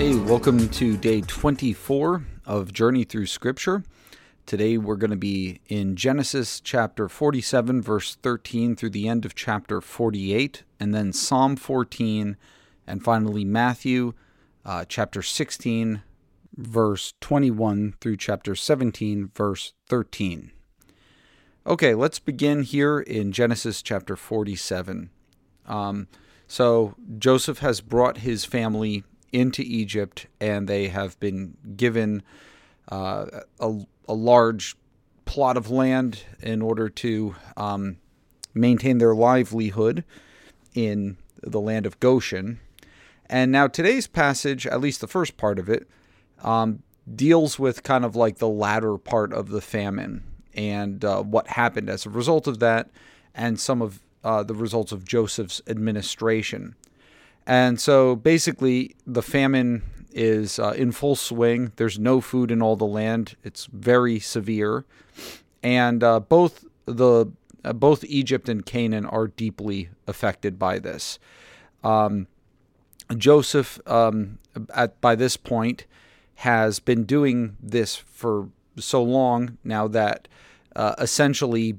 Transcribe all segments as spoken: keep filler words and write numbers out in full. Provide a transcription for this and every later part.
Hey, welcome to day twenty-four of Journey Through Scripture. Today we're going to be in Genesis chapter forty-seven, verse thirteen through the end of chapter forty-eight, and then Psalm fourteen, and finally Matthew uh, chapter sixteen, verse twenty-one through chapter seventeen, verse thirteen. Okay, let's begin here in Genesis chapter forty-seven. Um, so Joseph has brought his family into Egypt, and they have been given uh, a, a large plot of land in order to um, maintain their livelihood in the land of Goshen. And now today's passage, at least the first part of it, um, deals with kind of like the latter part of the famine and uh, what happened as a result of that, and some of uh, the results of Joseph's administration. And so basically, the famine is uh, in full swing. There's no food in all the land. It's very severe. And uh, both the uh, both Egypt and Canaan are deeply affected by this. Um, Joseph, um, at, by this point, has been doing this for so long now that uh, essentially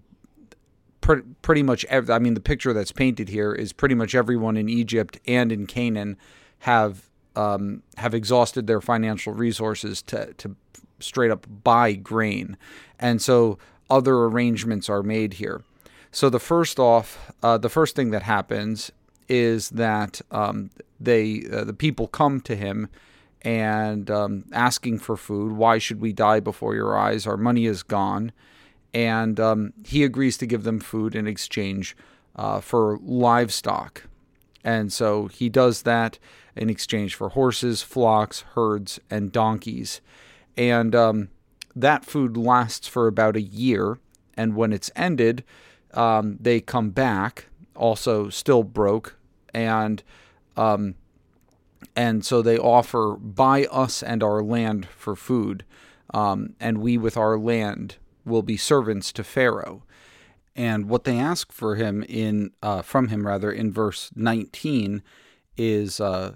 pretty much every, I mean, the picture that's painted here is pretty much everyone in Egypt and in Canaan have um, have exhausted their financial resources to, to straight up buy grain. And so other arrangements are made here. So the first off, uh, the first thing that happens is that um, they uh, the people come to him and um, asking for food. Why should we die before your eyes? Our money is gone. And um, he agrees to give them food in exchange uh, for livestock. And so he does that in exchange for horses, flocks, herds, and donkeys. And um, that food lasts for about a year. And when it's ended, um, they come back, also still broke. And um, and so they offer, buy us and our land for food, um, and we with our land will be servants to Pharaoh. And what they ask for him in uh, from him rather in verse nineteen is uh,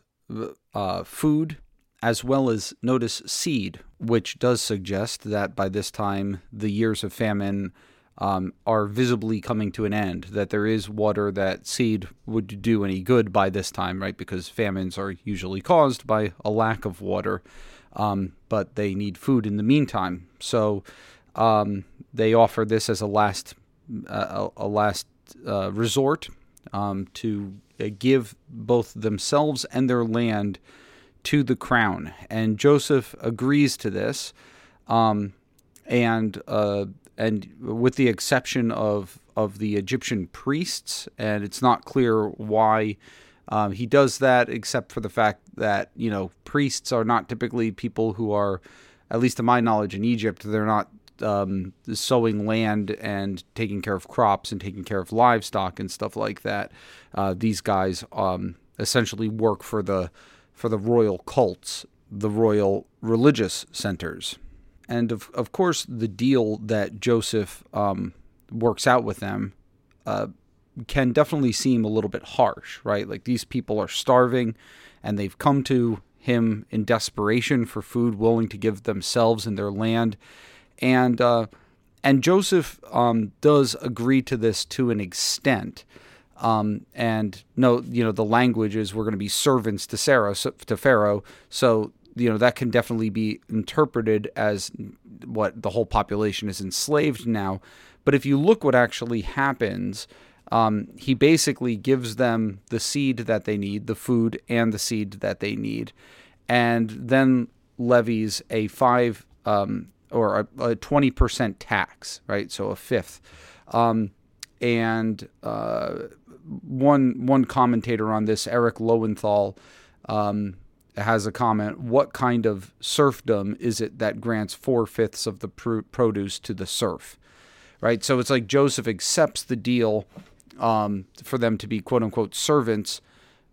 uh, food, as well as, notice, seed, which does suggest that by this time the years of famine um, are visibly coming to an end, that there is water, that seed would do any good by this time, right? Because famines are usually caused by a lack of water, um, but they need food in the meantime. So Um, they offer this as a last, uh, a last uh, resort um, to uh, give both themselves and their land to the crown. And Joseph agrees to this, um, and uh, and with the exception of of the Egyptian priests, and it's not clear why um, he does that, except for the fact that, you know, priests are not typically people who are, at least to my knowledge, in Egypt, they're not Um, sowing land and taking care of crops and taking care of livestock and stuff like that. Uh, these guys um, essentially work for the for the royal cults, the royal religious centers. And of of course, the deal that Joseph um, works out with them uh, can definitely seem a little bit harsh, right? Like, these people are starving, and they've come to him in desperation for food, willing to give themselves and their land. And uh, and Joseph um, does agree to this to an extent. Um, and no, you know, the language is, we're going to be servants to Sarah, so, to Pharaoh. So, you know, that can definitely be interpreted as, what, the whole population is enslaved now. But if you look what actually happens, um, he basically gives them the seed that they need, the food and the seed that they need, and then levies a five. Um, or a, a twenty percent tax, right? So a fifth. Um, and uh, one one commentator on this, Eric Lowenthal, um, has a comment, what kind of serfdom is it that grants four-fifths of the pr- produce to the serf, right? So it's like Joseph accepts the deal um, for them to be, quote-unquote, servants,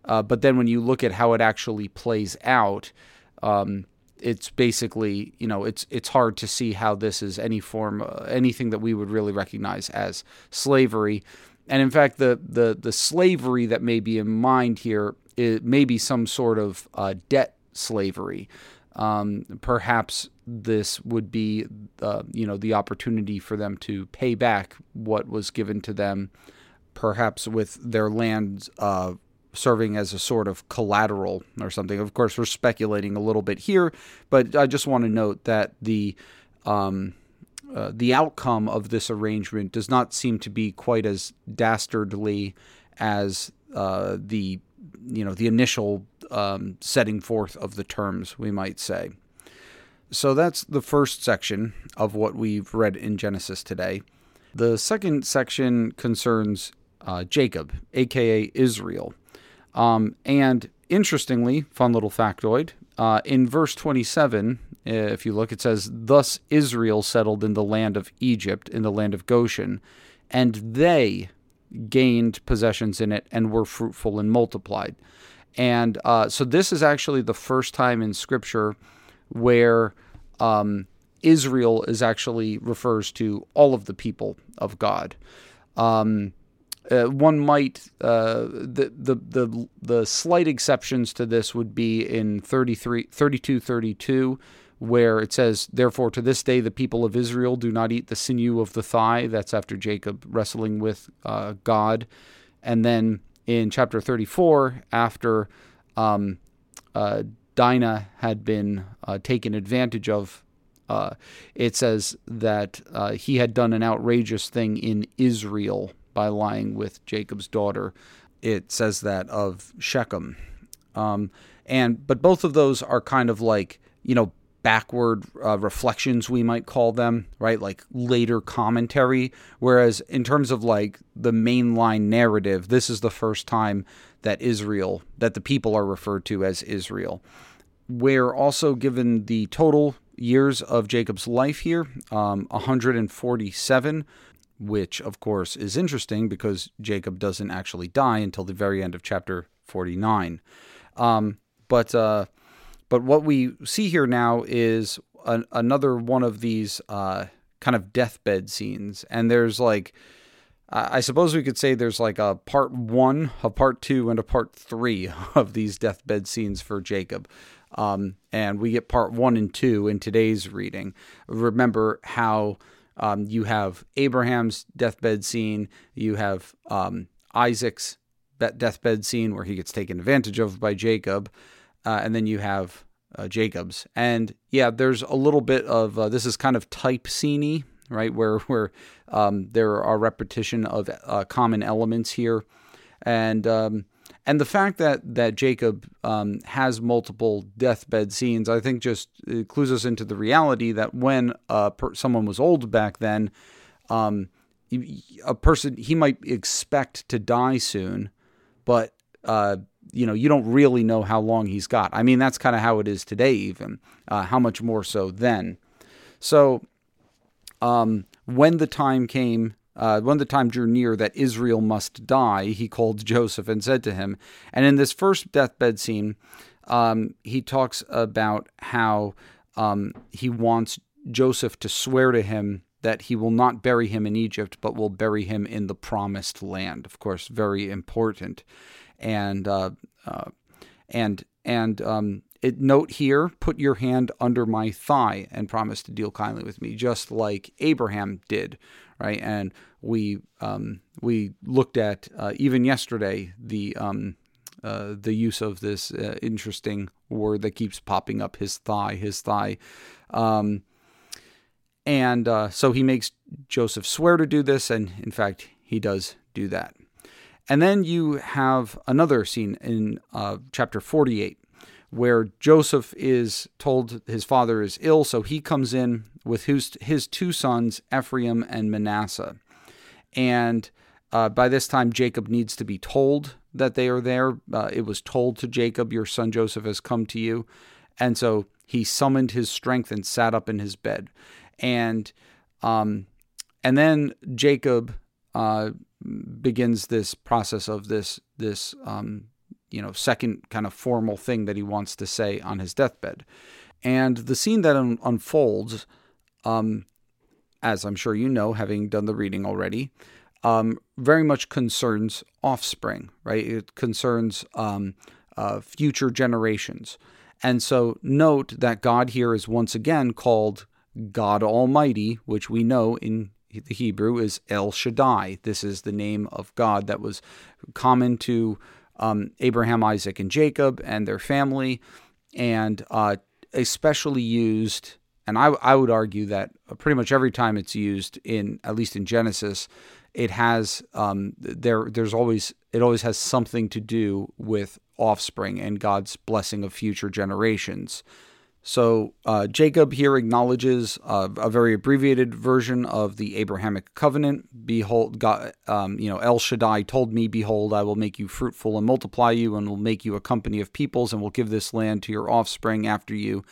uh, but then when you look at how it actually plays out, um it's basically, you know, it's it's hard to see how this is any form, uh, anything that we would really recognize as slavery. And in fact, the the, the slavery that may be in mind here, it may be some sort of uh, debt slavery. Um, perhaps this would be, uh, you know, the opportunity for them to pay back what was given to them, perhaps with their land uh, serving as a sort of collateral or something. Of course, we're speculating a little bit here, but I just want to note that the um, uh, the outcome of this arrangement does not seem to be quite as dastardly as uh, the you know the initial um, setting forth of the terms, we might say. So that's the first section of what we've read in Genesis today. The second section concerns uh, Jacob, a k a. Israel. Um, and interestingly, fun little factoid, uh, in verse twenty-seven, if you look, it says, "Thus Israel settled in the land of Egypt, in the land of Goshen, and they gained possessions in it and were fruitful and multiplied." And uh, so this is actually the first time in Scripture where um, Israel is actually refers to all of the people of God. Um, uh, one might uh, the, the the the slight exceptions to this would be in thirty-three, thirty-two, thirty-two, where it says, "Therefore, to this day the people of Israel do not eat the sinew of the thigh." That's after Jacob wrestling with uh, God, and then in chapter thirty-four, after Um, uh, Dinah had been uh, taken advantage of, uh, it says that uh, he had done an outrageous thing in Israel by lying with Jacob's daughter. It says that of Shechem. Um, and but both of those are kind of like, you know, backward uh, reflections, we might call them, right? Like later commentary. Whereas in terms of like the mainline narrative, this is the first time that Israel, that the people are referred to as Israel. We're also given the total years of Jacob's life here, um, one hundred forty-seven, which of course is interesting because Jacob doesn't actually die until the very end of chapter forty-nine. Um, but uh, but what we see here now is an, another one of these uh, kind of deathbed scenes, and there's like, I suppose we could say there's like a part one, a part two, and a part three of these deathbed scenes for Jacob. Um, and we get part one and two in today's reading. Remember how um, you have Abraham's deathbed scene, you have um, Isaac's deathbed scene where he gets taken advantage of by Jacob, uh, and then you have uh, Jacob's. And yeah, there's a little bit of, uh, this is kind of type scene-y, right, where where um, there are repetition of uh, common elements here, and um, and the fact that that Jacob um, has multiple deathbed scenes, I think, just clues us into the reality that when uh, per- someone was old back then, um, a person he might expect to die soon, but uh, you know you don't really know how long he's got. I mean, that's kind of how it is today, even uh, how much more so then. So. Um, when the time came, uh, when the time drew near that Israel must die, he called Joseph and said to him, and in this first deathbed scene, um, he talks about how um, he wants Joseph to swear to him that he will not bury him in Egypt, but will bury him in the promised land. Of course, very important. And, uh, uh, and, and, um, It, note here, put your hand under my thigh and promise to deal kindly with me, just like Abraham did, right? And we um, we looked at uh, even yesterday the um, uh, the use of this uh, interesting word that keeps popping up: his thigh, his thigh. Um, and uh, so he makes Joseph swear to do this, and in fact, he does do that. And then you have another scene in uh, chapter forty-eight. Where Joseph is told his father is ill, so he comes in with his, his two sons, Ephraim and Manasseh. And uh, by this time, Jacob needs to be told that they are there. Uh, it was told to Jacob, "Your son Joseph has come to you." And so he summoned his strength and sat up in his bed. And um, and then Jacob uh, begins this process of this this. Um, you know, second kind of formal thing that he wants to say on his deathbed. And the scene that un- unfolds, um, as I'm sure you know, having done the reading already, um, very much concerns offspring, right? It concerns um, uh, future generations. And so note that God here is once again called God Almighty, which we know in the Hebrew is El Shaddai. This is the name of God that was common to um, Abraham, Isaac, and Jacob and their family, and uh, especially used, and I, I would argue that pretty much every time it's used, in at least in Genesis, it has um, there. There's always it always has something to do with offspring and God's blessing of future generations. So uh, Jacob here acknowledges uh, a very abbreviated version of the Abrahamic covenant. Behold, God, um, you know, El Shaddai told me, "Behold, I will make you fruitful and multiply you, and will make you a company of peoples, and will give this land to your offspring after you,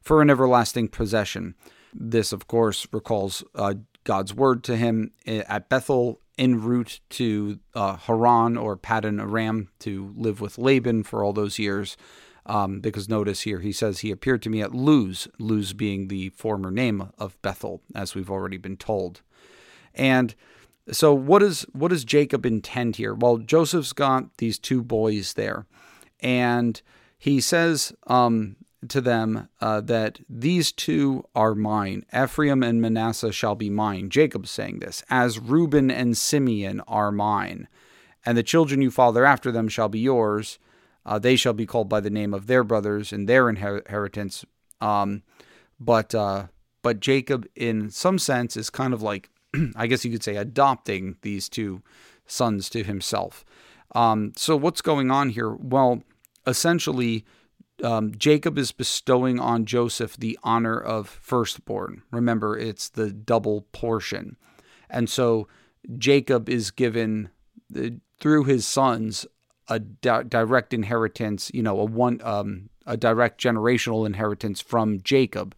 for an everlasting possession." This, of course, recalls Uh, God's word to him at Bethel en route to uh, Haran or Paddan Aram to live with Laban for all those years. Um, because notice here, he says he appeared to me at Luz, Luz being the former name of Bethel, as we've already been told. And so what is, what does Jacob intend here? Well, Joseph's got these two boys there, and he says um, to them uh, that these two are mine. Ephraim and Manasseh shall be mine. Jacob's saying this, as Reuben and Simeon are mine, and the children you father after them shall be yours. Uh, they shall be called by the name of their brothers and their inheritance. Um, but uh, but Jacob, in some sense, is kind of like, I guess you could say, adopting these two sons to himself. Um, so what's going on here? Well, essentially, Um, Jacob is bestowing on Joseph the honor of firstborn. Remember, it's the double portion. And so Jacob is given, uh, through his sons, a di- direct inheritance, you know, a one um, a direct generational inheritance from Jacob.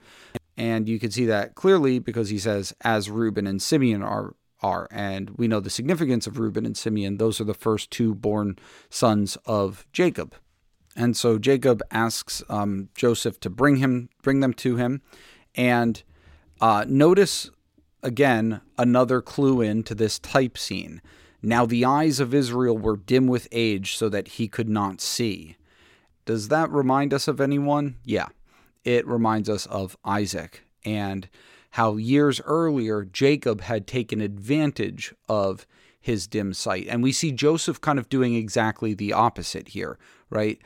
And you can see that clearly because he says, as Reuben and Simeon are, are. And we know the significance of Reuben and Simeon. Those are the first two born sons of Jacob. And so Jacob asks um, Joseph to bring him, bring them to him. And uh, notice, again, another clue into this type scene. Now the eyes of Israel were dim with age so that he could not see. Does that remind us of anyone? Yeah, it reminds us of Isaac and how years earlier Jacob had taken advantage of his dim sight. And we see Joseph kind of doing exactly the opposite here, right?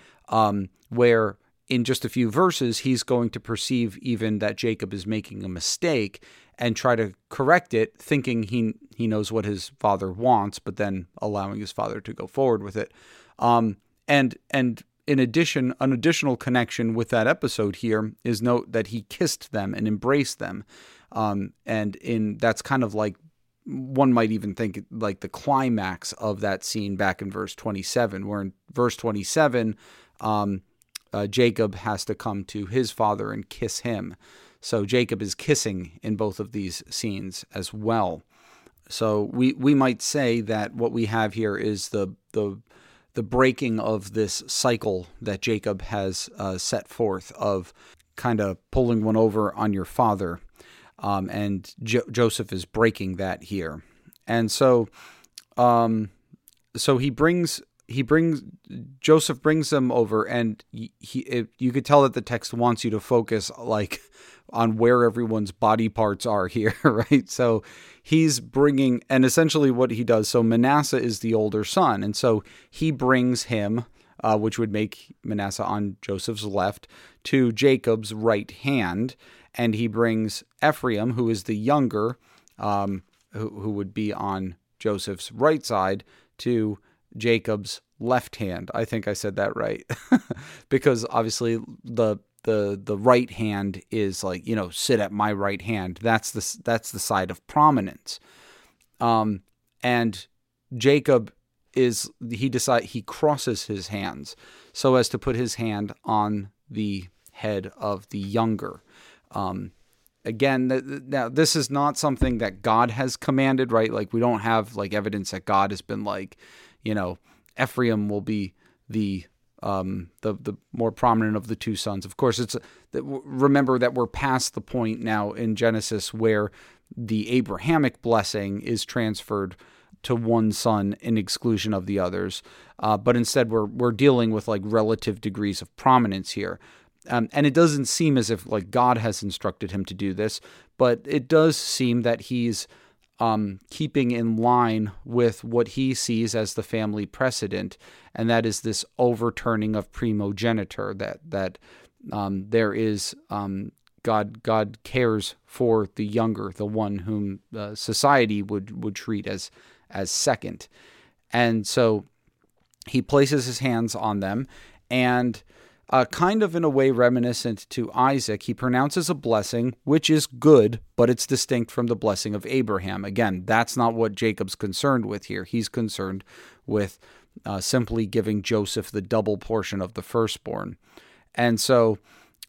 Um, where in just a few verses, he's going to perceive even that Jacob is making a mistake and try to correct it, thinking he he knows what his father wants, but then allowing his father to go forward with it. Um, and and in addition, an additional connection with that episode here is note that he kissed them and embraced them. Um, and in that's kind of like, one might even think like the climax of that scene back in verse twenty-seven, where in verse twenty-seven, um, uh, Jacob has to come to his father and kiss him. So Jacob is kissing in both of these scenes as well. So we, we might say that what we have here is the, the, the breaking of this cycle that Jacob has uh, set forth of kind of pulling one over on your father. Um, and jo- Joseph is breaking that here, and so, um, so he brings he brings Joseph brings them over, and he it, you could tell that the text wants you to focus like on where everyone's body parts are here, right? So he's bringing, and essentially what he does. So Manasseh is the older son, and so he brings him, uh, which would make Manasseh on Joseph's left, to Jacob's right hand. And he brings Ephraim, who is the younger, um, who, who would be on Joseph's right side, to Jacob's left hand. I think I said that right, because obviously the the the right hand is like, you know, sit at my right hand. That's the that's the side of prominence. Um, and Jacob is he decide he crosses his hands so as to put his hand on the head of the younger. Um, again, th- th- now this is not something that God has commanded, right? Like we don't have like evidence that God has been like, you know, Ephraim will be the, um, the, the more prominent of the two sons. Of course, it's, remember that we're past the point now in Genesis where the Abrahamic blessing is transferred to one son in exclusion of the others. Uh, but instead we're, we're dealing with like relative degrees of prominence here. Um, and it doesn't seem as if like God has instructed him to do this, but it does seem that he's um, keeping in line with what he sees as the family precedent, and that is this overturning of primogeniture, that that um, there is um, God God cares for the younger, the one whom uh, society would would treat as as second, and so he places his hands on them, and Uh, kind of in a way reminiscent to Isaac, he pronounces a blessing, which is good, but it's distinct from the blessing of Abraham. Again, that's not what Jacob's concerned with here. He's concerned with uh, simply giving Joseph the double portion of the firstborn. And so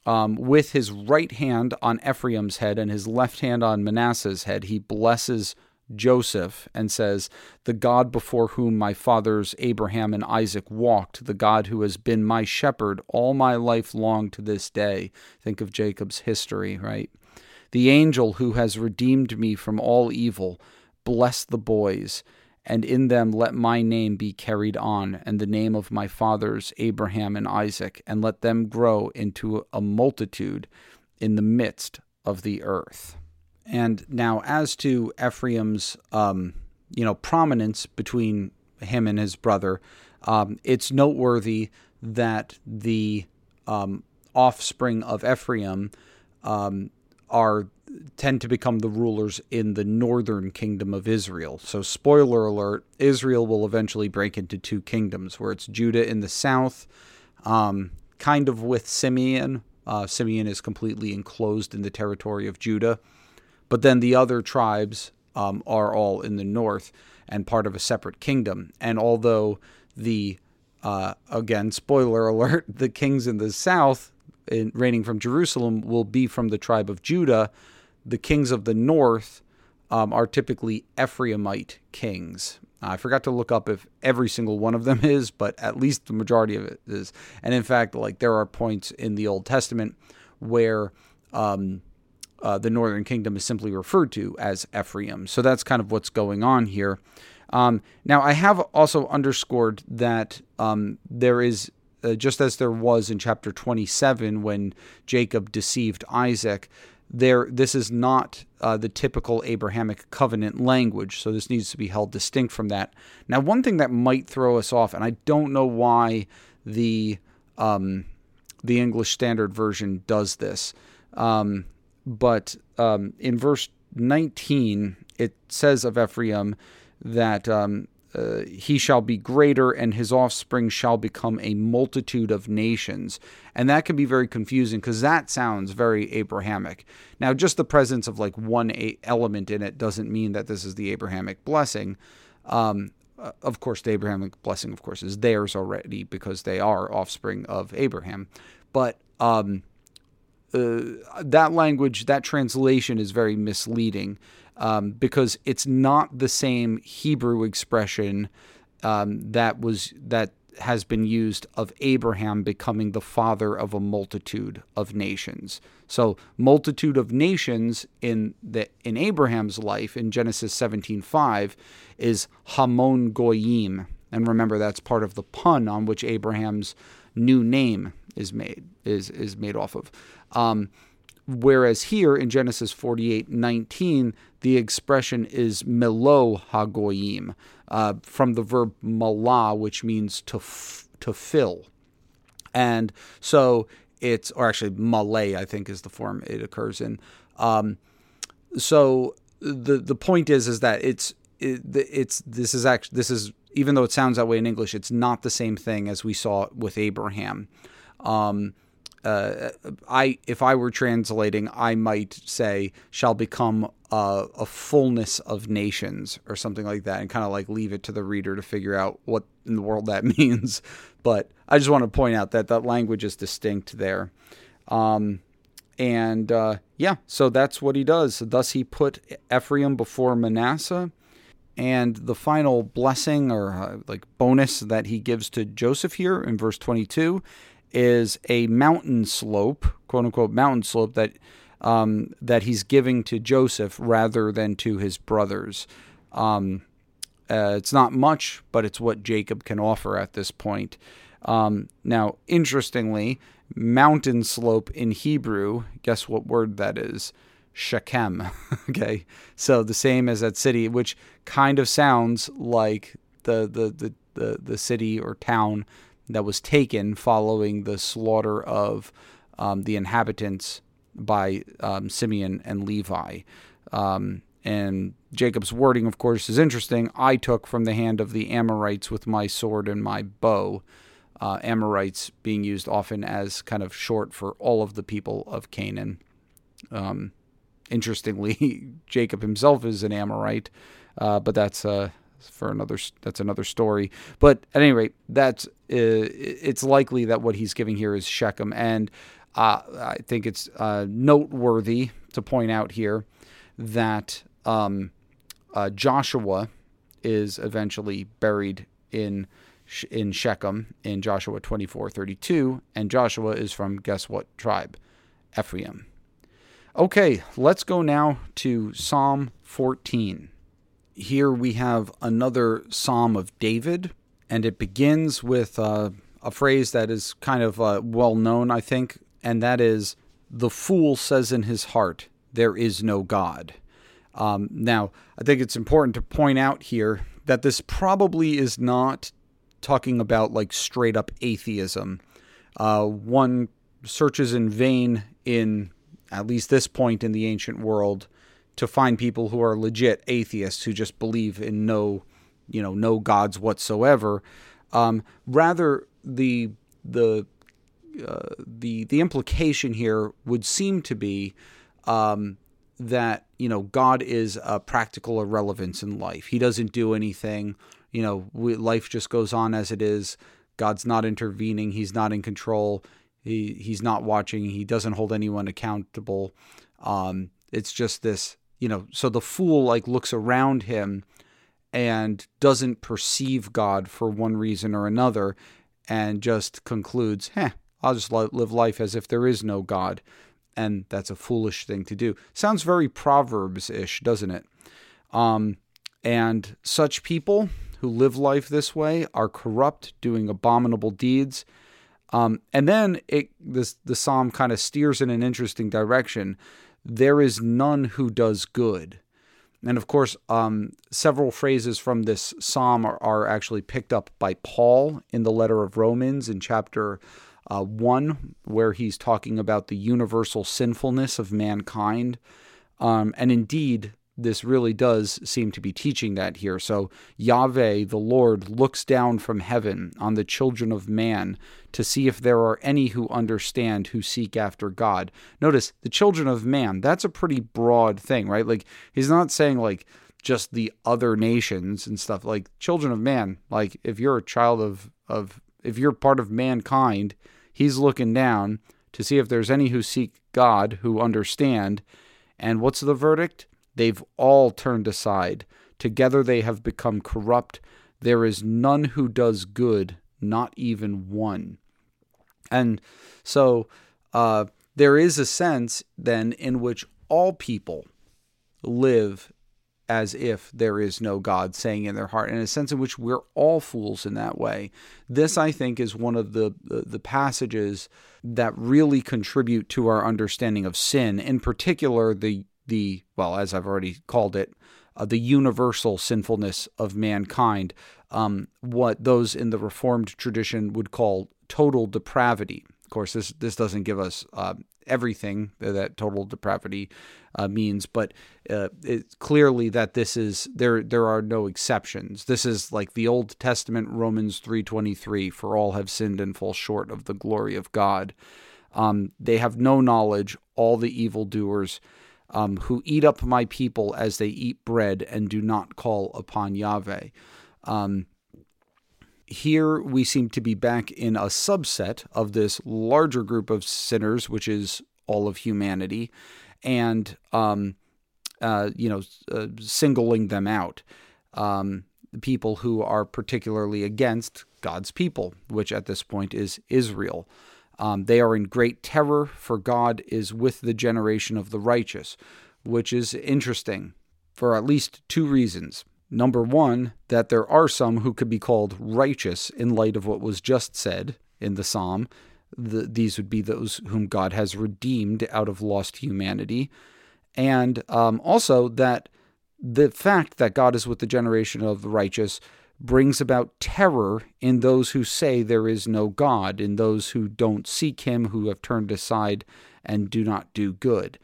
um, with his right hand on Ephraim's head and his left hand on Manasseh's head, he blesses Joseph and says, "The God before whom my fathers Abraham and Isaac walked, the God who has been my shepherd all my life long to this day." Think of Jacob's history, right? "The angel who has redeemed me from all evil, bless the boys, and in them let my name be carried on, and the name of my fathers Abraham and Isaac, and let them grow into a multitude in the midst of the earth." And now, as to Ephraim's, um, you know, prominence between him and his brother, um, it's noteworthy that the um, offspring of Ephraim um, are tend to become the rulers in the northern kingdom of Israel. So, spoiler alert: Israel will eventually break into two kingdoms, where it's Judah in the south, um, kind of with Simeon. Uh, Simeon is completely enclosed in the territory of Judah. But then the other tribes um, are all in the north and part of a separate kingdom. And although the, uh, again, spoiler alert, the kings in the south in, reigning from Jerusalem will be from the tribe of Judah, the kings of the north um, are typically Ephraimite kings. I forgot to look up if every single one of them is, but at least the majority of it is. And in fact, like there are points in the Old Testament where... Um, Uh, the northern kingdom is simply referred to as Ephraim. So that's kind of what's going on here. Um, now, I have also underscored that um, there is, uh, just as there was in chapter twenty-seven when Jacob deceived Isaac, there this is not uh, the typical Abrahamic covenant language, so this needs to be held distinct from that. Now, one thing that might throw us off, and I don't know why the, um, the English Standard Version does this, um, But um, in verse nineteen, it says of Ephraim that um, uh, he shall be greater and his offspring shall become a multitude of nations. And that can be very confusing because that sounds very Abrahamic. Now, just the presence of like one a- element in it doesn't mean that this is the Abrahamic blessing. Um, of course, the Abrahamic blessing, of course, is theirs already because they are offspring of Abraham. But... Um, Uh, that language, that translation is very misleading um, because it's not the same Hebrew expression um, that was that has been used of Abraham becoming the father of a multitude of nations. So, multitude of nations in the in Abraham's life in Genesis seventeen five is Hamon Goyim, and remember that's part of the pun on which Abraham's new name is made is is made off of. Um, whereas here in Genesis forty-eight nineteen, the expression is melo hagoyim, uh, from the verb malah, which means to f- to fill. And so it's, or actually malay, I think is the form it occurs in. Um, so the the point is is that it's it, it's this is actually this is even though it sounds that way in English, it's not the same thing as we saw with Abraham. Um, uh, I, if I were translating, I might say shall become a, a fullness of nations or something like that, and kind of like leave it to the reader to figure out what in the world that means. But I just want to point out that that language is distinct there. Um, and, uh, yeah, so that's what he does. Thus he put Ephraim before Manasseh. And the final blessing or uh, like bonus that he gives to Joseph here in verse twenty-two is a mountain slope, quote unquote mountain slope, that um, that he's giving to Joseph rather than to his brothers. Um, uh, it's not much, but it's what Jacob can offer at this point. Um, now, interestingly, mountain slope in Hebrew, guess what word that is? Shechem. Okay, so the same as that city, which kind of sounds like the the the the, the city or town that was taken following the slaughter of um, the inhabitants by um, Simeon and Levi. Um, and Jacob's wording, of course, is interesting. I took from the hand of the Amorites with my sword and my bow. Uh, Amorites being used often as kind of short for all of the people of Canaan. Um, interestingly, Jacob himself is an Amorite, uh, but that's uh, for another. That's another story. But at any rate, that's uh, it's likely that what he's giving here is Shechem, and uh, I think it's uh, noteworthy to point out here that um, uh, Joshua is eventually buried in. in Shechem in Joshua twenty-four thirty-two, and Joshua is from, guess what tribe? Ephraim. Okay, let's go now to Psalm fourteen. Here we have another Psalm of David, and it begins with uh, a phrase that is kind of uh, well known, I think, and that is, "The fool says in his heart, there is no God." Um, now, I think it's important to point out here that this probably is not talking about like straight up atheism. Uh, one searches in vain in at least this point in the ancient world to find people who are legit atheists who just believe in no, you know, no gods whatsoever. Um, rather, the the uh, the the implication here would seem to be um, that you know God is a practical irrelevance in life. He doesn't do anything. You know, we, life just goes on as it is. God's not intervening. He's not in control. He He's not watching. He doesn't hold anyone accountable. Um, it's just this, you know, so the fool like looks around him and doesn't perceive God for one reason or another and just concludes, heh, I'll just live life as if there is no God. And that's a foolish thing to do. Sounds very Proverbs-ish, doesn't it? Um, and such people who live life this way are corrupt, doing abominable deeds. Um, and then it this the psalm kind of steers in an interesting direction. There is none who does good. And of course, um, several phrases from this psalm are, are actually picked up by Paul in the letter of Romans in chapter uh, one, where he's talking about the universal sinfulness of mankind. Um, and indeed, this really does seem to be teaching that here. So Yahweh, the Lord, looks down from heaven on the children of man to see if there are any who understand, who seek after God. Notice the children of man, that's a pretty broad thing, right? Like he's not saying like just the other nations and stuff like children of man. Like if you're a child of, of if you're part of mankind, he's looking down to see if there's any who seek God, who understand. And what's the verdict? They've all turned aside. Together they have become corrupt. There is none who does good, not even one. And so uh, there is a sense then in which all people live as if there is no God, saying in their heart, and a sense in which we're all fools in that way. This, I think, is one of the, the, the passages that really contribute to our understanding of sin, in particular the The, well, as I've already called it, uh, the universal sinfulness of mankind, um, what those in the Reformed tradition would call total depravity. Of course, this this doesn't give us uh, everything that total depravity uh, means, but uh, it's clearly that this is there. There are no exceptions. This is like the Old Testament Romans three twenty-three: "For all have sinned and fall short of the glory of God. Um, they have no knowledge. All the evildoers." Um, who eat up my people as they eat bread and do not call upon Yahweh. Um, here we seem to be back in a subset of this larger group of sinners, which is all of humanity, and um, uh, you know, uh, singling them out, um, the people who are particularly against God's people, which at this point is Israel. Um, they are in great terror, for God is with the generation of the righteous, which is interesting for at least two reasons. Number one, that there are some who could be called righteous in light of what was just said in the psalm. The, these would be those whom God has redeemed out of lost humanity. And um, also that the fact that God is with the generation of the righteous brings about terror in those who say there is no God, in those who don't seek him, who have turned aside and do not do good.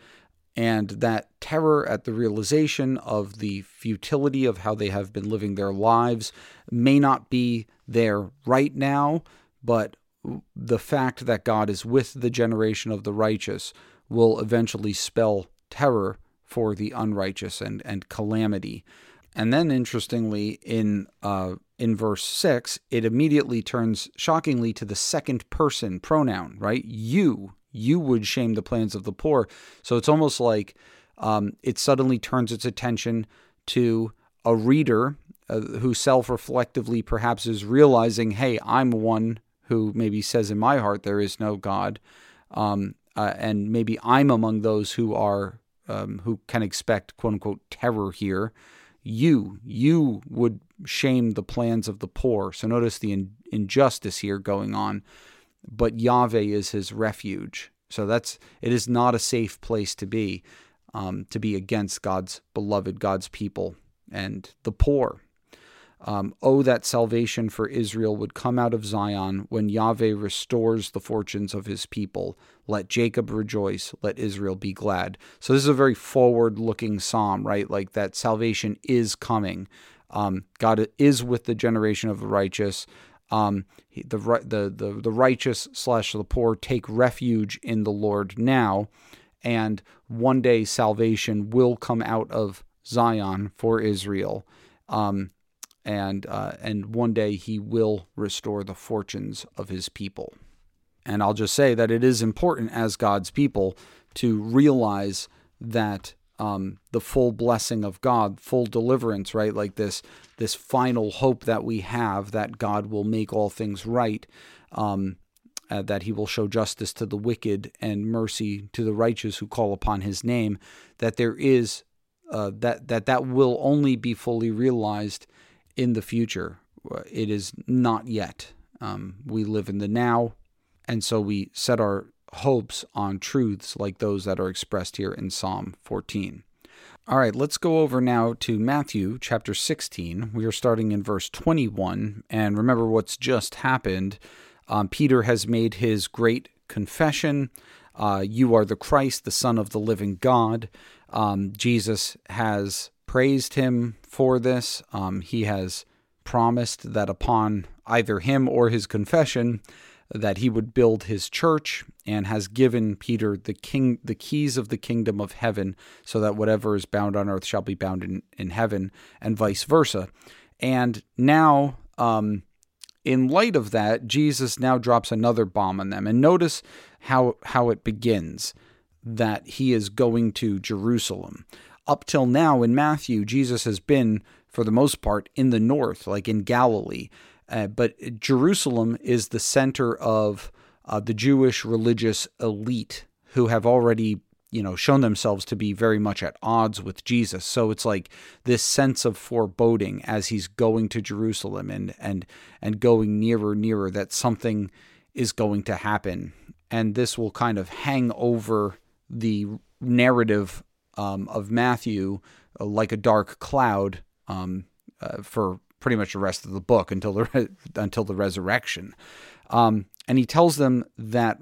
And that terror at the realization of the futility of how they have been living their lives may not be there right now, but the fact that God is with the generation of the righteous will eventually spell terror for the unrighteous and, and calamity. And then, interestingly, in uh, in verse six, it immediately turns, shockingly, to the second person pronoun, right? You, you would shame the plans of the poor. So it's almost like um, it suddenly turns its attention to a reader uh, who self-reflectively perhaps is realizing, hey, I'm one who maybe says in my heart there is no God, um, uh, and maybe I'm among those who are um, who can expect, quote-unquote, terror here. You, you would shame the plans of the poor. So notice the in, injustice here going on, but Yahweh is his refuge. So that's, it is not a safe place to be, um, to be against God's beloved, God's people and the poor. Um, oh, that salvation for Israel would come out of Zion when Yahweh restores the fortunes of his people. Let Jacob rejoice. Let Israel be glad. So this is a very forward-looking psalm, right? Like that salvation is coming. Um, God is with the generation of the righteous. Um, the, the, the, the righteous slash the poor take refuge in the Lord now, and one day salvation will come out of Zion for Israel. Um, And uh, and one day he will restore the fortunes of his people. And I'll just say that it is important as God's people to realize that um, the full blessing of God, full deliverance, right? Like this this final hope that we have that God will make all things right, um, uh, that he will show justice to the wicked and mercy to the righteous who call upon his name, that there is uh, that that that will only be fully realized in the future. It is not yet. Um, we live in the now, and so we set our hopes on truths like those that are expressed here in Psalm fourteen. All right, let's go over now to Matthew chapter sixteen. We are starting in verse twenty-one, and remember what's just happened. Um, Peter has made his great confession. Uh, you are the Christ, the Son of the living God. Um, Jesus has praised him for this. Um, he has promised that upon either him or his confession that he would build his church, and has given Peter the king, the keys of the kingdom of heaven, so that whatever is bound on earth shall be bound in, in heaven, and vice versa. And now, um, in light of that, Jesus now drops another bomb on them. And notice how how it begins, that he is going to Jerusalem. Up till now in Matthew, Jesus has been, for the most part, in the north, like in Galilee. Uh, but Jerusalem is the center of uh, the Jewish religious elite, who have already, you know, shown themselves to be very much at odds with Jesus. So it's like this sense of foreboding as he's going to Jerusalem and and and going nearer, nearer, that something is going to happen. And this will kind of hang over the narrative Um, of Matthew uh, like a dark cloud um, uh, for pretty much the rest of the book until the re- until the resurrection. Um, and he tells them that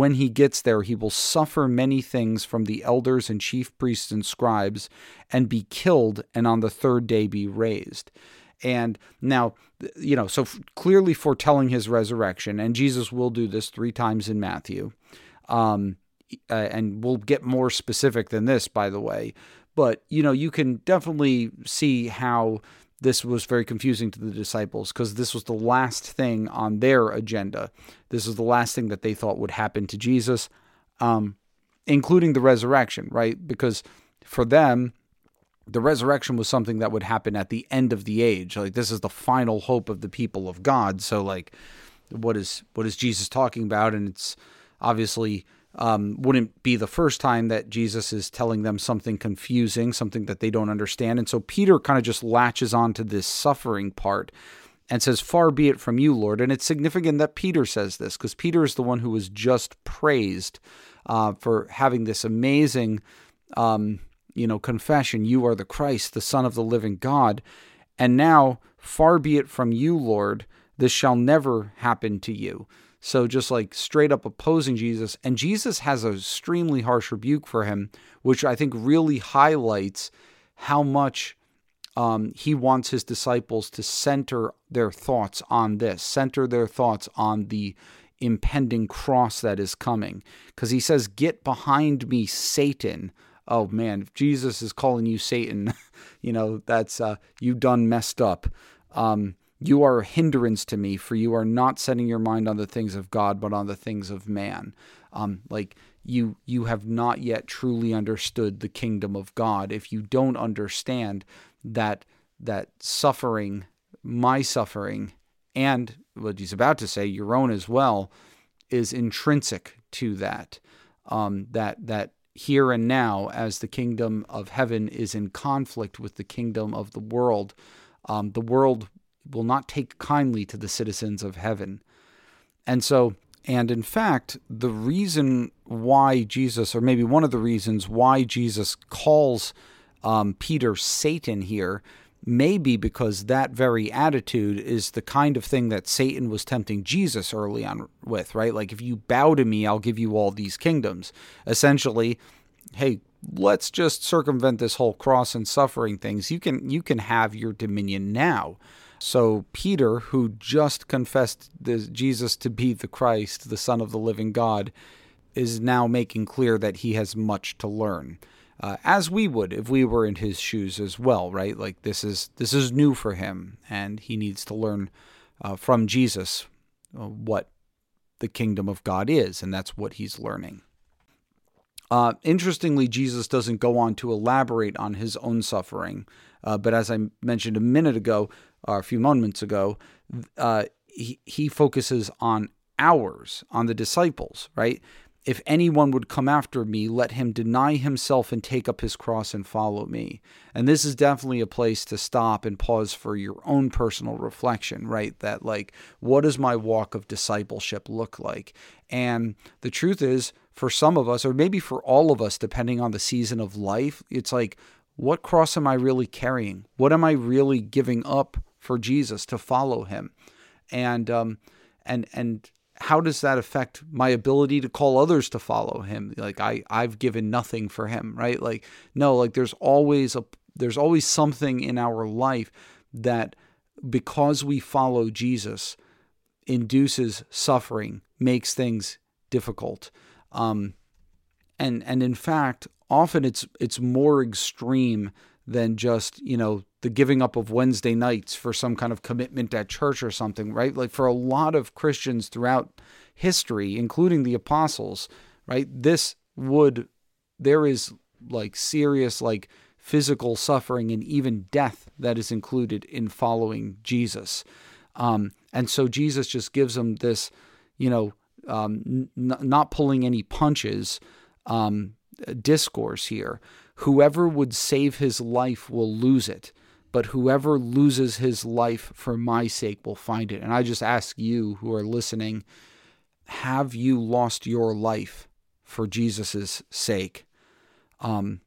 when he gets there, he will suffer many things from the elders and chief priests and scribes, and be killed, and on the third day be raised. And now, you know, so f- clearly foretelling his resurrection, and Jesus will do this three times in Matthew. Um Uh, and we'll get more specific than this, by the way. But, you know, you can definitely see how this was very confusing to the disciples, because this was the last thing on their agenda. This was the last thing that they thought would happen to Jesus, um, including the resurrection, right? Because for them, the resurrection was something that would happen at the end of the age. Like, this is the final hope of the people of God. So, like, what is what is Jesus talking about? And it's obviously um, wouldn't be the first time that Jesus is telling them something confusing, something that they don't understand. And so Peter kind of just latches on to this suffering part and says, "Far be it from you, Lord." And it's significant that Peter says this, because Peter is the one who was just praised uh, for having this amazing um, you know, confession, "You are the Christ, the Son of the living God." And now, "Far be it from you, Lord, this shall never happen to you." So just like straight up opposing Jesus. And Jesus has an extremely harsh rebuke for him, which I think really highlights how much um, he wants his disciples to center their thoughts on this, center their thoughts on the impending cross that is coming. Because he says, "Get behind me, Satan." Oh man, if Jesus is calling you Satan, you know, that's, uh, you done messed up. Um, "You are a hindrance to me, for you are not setting your mind on the things of God, but on the things of man." Um, like you, you have not yet truly understood the kingdom of God. If you don't understand that, that suffering, my suffering, and what he's about to say, your own as well, is intrinsic to that, um, that, that, here and now, as the kingdom of heaven is in conflict with the kingdom of the world, um, the world will not take kindly to the citizens of heaven. And so, and in fact, the reason why Jesus, or maybe one of the reasons why Jesus calls um, Peter Satan here, maybe because that very attitude is the kind of thing that Satan was tempting Jesus early on with, right? Like, if you bow to me, I'll give you all these kingdoms. Essentially, hey, let's just circumvent this whole cross and suffering things. You can you can have your dominion now. So Peter, who just confessed this, Jesus to be the Christ, the Son of the living God, is now making clear that he has much to learn. Uh, as we would if we were in his shoes as well, right? Like this is this is new for him, and he needs to learn uh, from Jesus uh, what the kingdom of God is, and that's what he's learning. Uh, interestingly, Jesus doesn't go on to elaborate on his own suffering, uh, but as I mentioned a minute ago, or a few moments ago, uh, he, he focuses on ours, on the disciples, right? "If anyone would come after me, let him deny himself and take up his cross and follow me." And this is definitely a place to stop and pause for your own personal reflection, right? That, like, what does my walk of discipleship look like? And the truth is, for some of us, or maybe for all of us, depending on the season of life, it's like, what cross am I really carrying? What am I really giving up for Jesus to follow him? And, um, and, and, how does that affect my ability to call others to follow him? Like I, I've given nothing for him, right? Like, no, like there's always a, there's always something in our life that, because we follow Jesus, induces suffering, makes things difficult. Um, and, and in fact, often it's, it's more extreme than just, you know, the giving up of Wednesday nights for some kind of commitment at church or something, right? Like for a lot of Christians throughout history, including the apostles, right? This would, there is like serious, like physical suffering and even death that is included in following Jesus. Um, and so Jesus just gives them this, you know, um, n- not pulling any punches, um, discourse here. "Whoever would save his life will lose it, but whoever loses his life for my sake will find it." And I just ask you who are listening, have you lost your life for Jesus's sake? Um,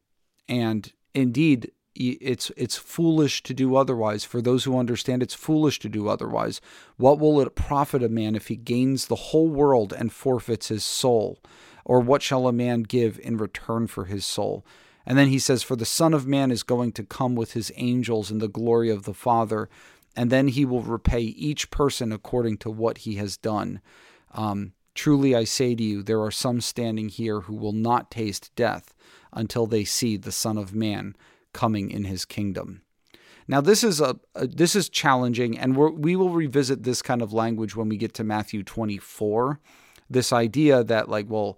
and indeed, it's it's foolish to do otherwise. For those who understand, it's foolish to do otherwise. "What will it profit a man if he gains the whole world and forfeits his soul? Or what shall a man give in return for his soul?" And then he says, "For the Son of Man is going to come with his angels in the glory of the Father, and then he will repay each person according to what he has done. Um, truly I say to you, there are some standing here who will not taste death until they see the Son of Man coming in his kingdom." Now, this is a, a this is challenging, and we're, we will revisit this kind of language when we get to Matthew twenty-four. This idea that, like, well,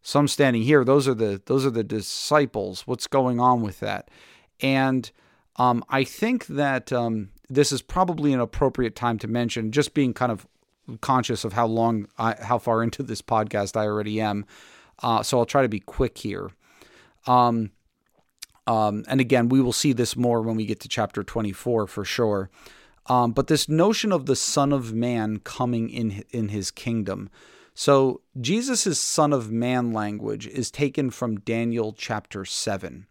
some standing here, those are the those are the disciples. What's going on with that? And um, I think that um, this is probably an appropriate time to mention, just being kind of conscious of how long, I, how far into this podcast I already am. Uh, so I'll try to be quick here. Um, um, and again, we will see this more when we get to chapter twenty-four for sure. Um, but this notion of the Son of Man coming in in his kingdom. So Jesus' Son of Man language is taken from Daniel chapter seven,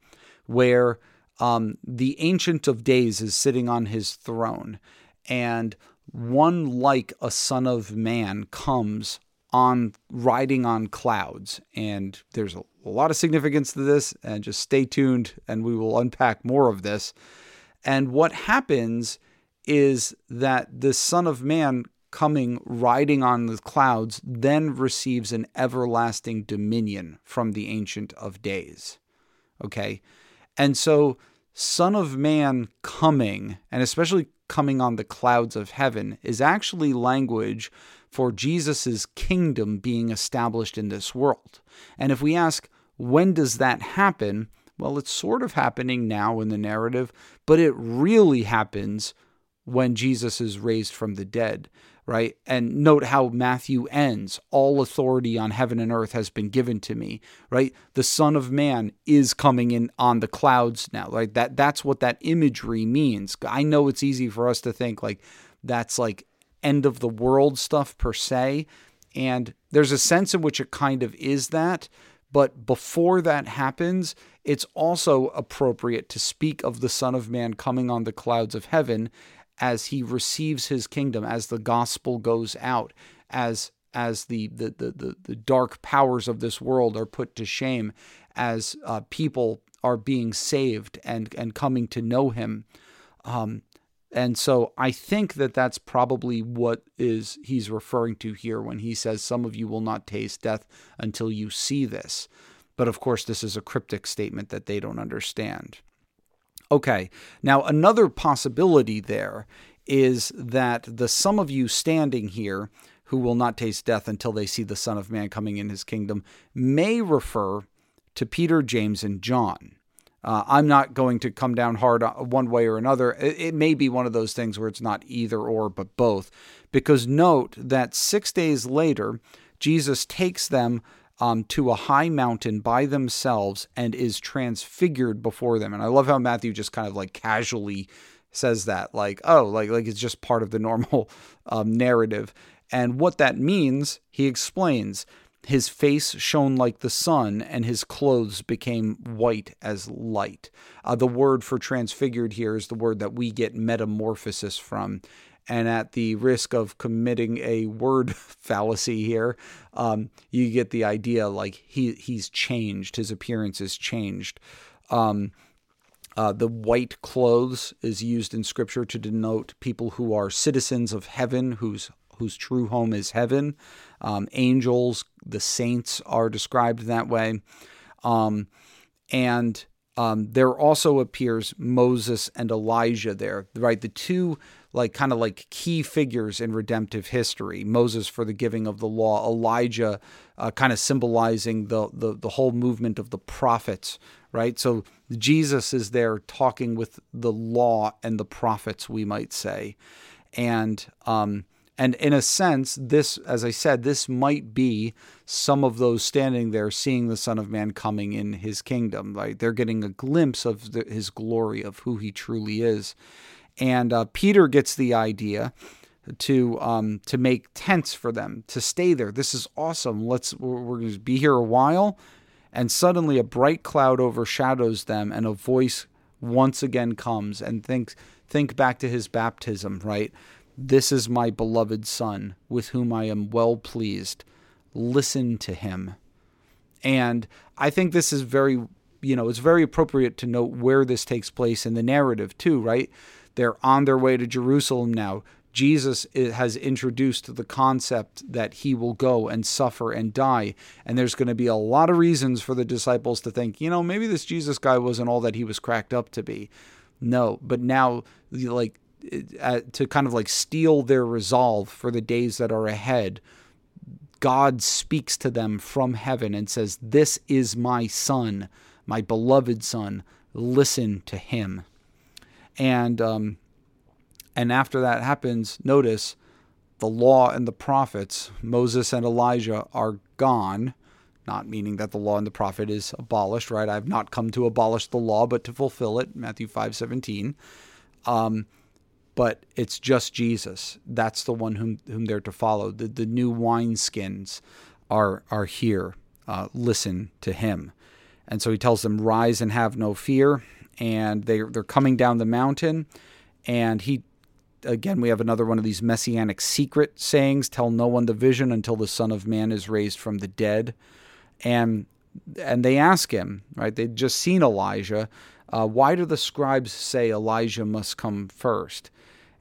where um, the Ancient of Days is sitting on his throne, and one like a Son of Man comes on riding on clouds. And there's a lot of significance to this, and just stay tuned, and we will unpack more of this. And what happens is that the Son of Man coming, riding on the clouds, then receives an everlasting dominion from the Ancient of Days. Okay? And so, Son of Man coming, and especially coming on the clouds of heaven, is actually language for Jesus's kingdom being established in this world. And if we ask, when does that happen? Well, it's sort of happening now in the narrative, but it really happens when Jesus is raised from the dead, right? And note how Matthew ends, all authority on heaven and earth has been given to me, right? The Son of Man is coming in on the clouds now, right? That, that's what that imagery means. I know it's easy for us to think like that's like end of the world stuff per se, and there's a sense in which it kind of is that, but before that happens, it's also appropriate to speak of the Son of Man coming on the clouds of heaven as he receives his kingdom, as the gospel goes out, as as the the the, the dark powers of this world are put to shame, as uh, people are being saved and and coming to know him. Um, and so I think that that's probably what is he's referring to here when he says, some of you will not taste death until you see this. But of course, this is a cryptic statement that they don't understand. Okay, now another possibility there is that the some of you standing here who will not taste death until they see the Son of Man coming in his kingdom may refer to Peter, James, and John. Uh, I'm not going to come down hard one way or another. It, it may be one of those things where it's not either or, but both. Because note that six days later, Jesus takes them Um, to a high mountain by themselves and is transfigured before them. And I love how Matthew just kind of like casually says that, like, oh, like, like it's just part of the normal um, narrative. And what that means, he explains, his face shone like the sun and his clothes became white as light. Uh, the word for transfigured here is the word that we get metamorphosis from. And at the risk of committing a word fallacy here, um, you get the idea like he he's changed, his appearance is changed. Um, uh, the white clothes is used in Scripture to denote people who are citizens of heaven, whose whose true home is heaven. Um, angels, the saints are described that way. Um, and um, there also appears Moses and Elijah there, right? The two like kind of like key figures in redemptive history, Moses for the giving of the law, Elijah uh, kind of symbolizing the, the the whole movement of the prophets, right? So Jesus is there talking with the law and the prophets, we might say. And um, and in a sense, this, as I said, this might be some of those standing there seeing the Son of Man coming in his kingdom, right? They're getting a glimpse of the, his glory, of who he truly is. And uh, Peter gets the idea to um, to make tents for them to stay there. This is awesome. Let's we're going to be here a while. And suddenly a bright cloud overshadows them, and a voice once again comes and thinks. Think back to his baptism, right? This is my beloved Son, with whom I am well pleased. Listen to him. And I think this is very, you know, it's very appropriate to note where this takes place in the narrative too, right? They're on their way to Jerusalem now. Jesus has introduced the concept that he will go and suffer and die. And there's going to be a lot of reasons for the disciples to think, you know, maybe this Jesus guy wasn't all that he was cracked up to be. No, but now, like, to kind of like steal their resolve for the days that are ahead, God speaks to them from heaven and says, this is my Son, my beloved Son, listen to him. And um, and after that happens, notice the law and the prophets, Moses and Elijah, are gone. not meaning that the law and the prophet is abolished, right? I've not come to abolish the law, but to fulfill it, Matthew five seventeen. Um, but it's just Jesus. That's the one whom whom they're to follow. The, the new wineskins are, are here. Uh, listen to him. And so he tells them, rise and have no fear. And they, they're coming down the mountain. And he, again, we have another one of these messianic secret sayings, tell no one the vision until the Son of Man is raised from the dead. And and they ask him, right? They'd just seen Elijah. Uh, why do the scribes say Elijah must come first?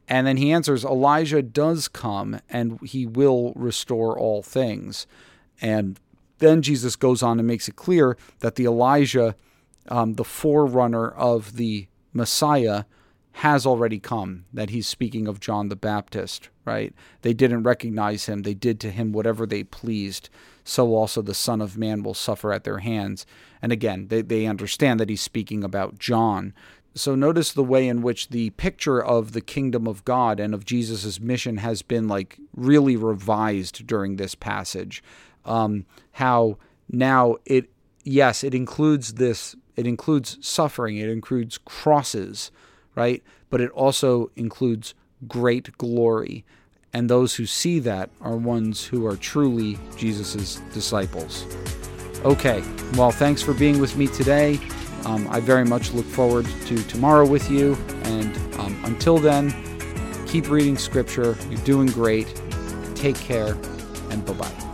And then he answers, Elijah does come, and he will restore all things. And then Jesus goes on and makes it clear that the Elijah, um, the forerunner of the Messiah, has already come, that he's speaking of John the Baptist, right? They didn't recognize him. They did to him whatever they pleased. So also the Son of Man will suffer at their hands. And again, they, they understand that he's speaking about John. So notice the way in which the picture of the kingdom of God and of Jesus' mission has been like really revised during this passage. Um, how now it, yes, it includes this, it includes suffering, it includes crosses, right? But it also includes great glory. And those who see that are ones who are truly Jesus's disciples. Okay, well, thanks for being with me today. Um, I very much look forward to tomorrow with you. And um, until then, keep reading Scripture. You're doing great. Take care, and bye-bye.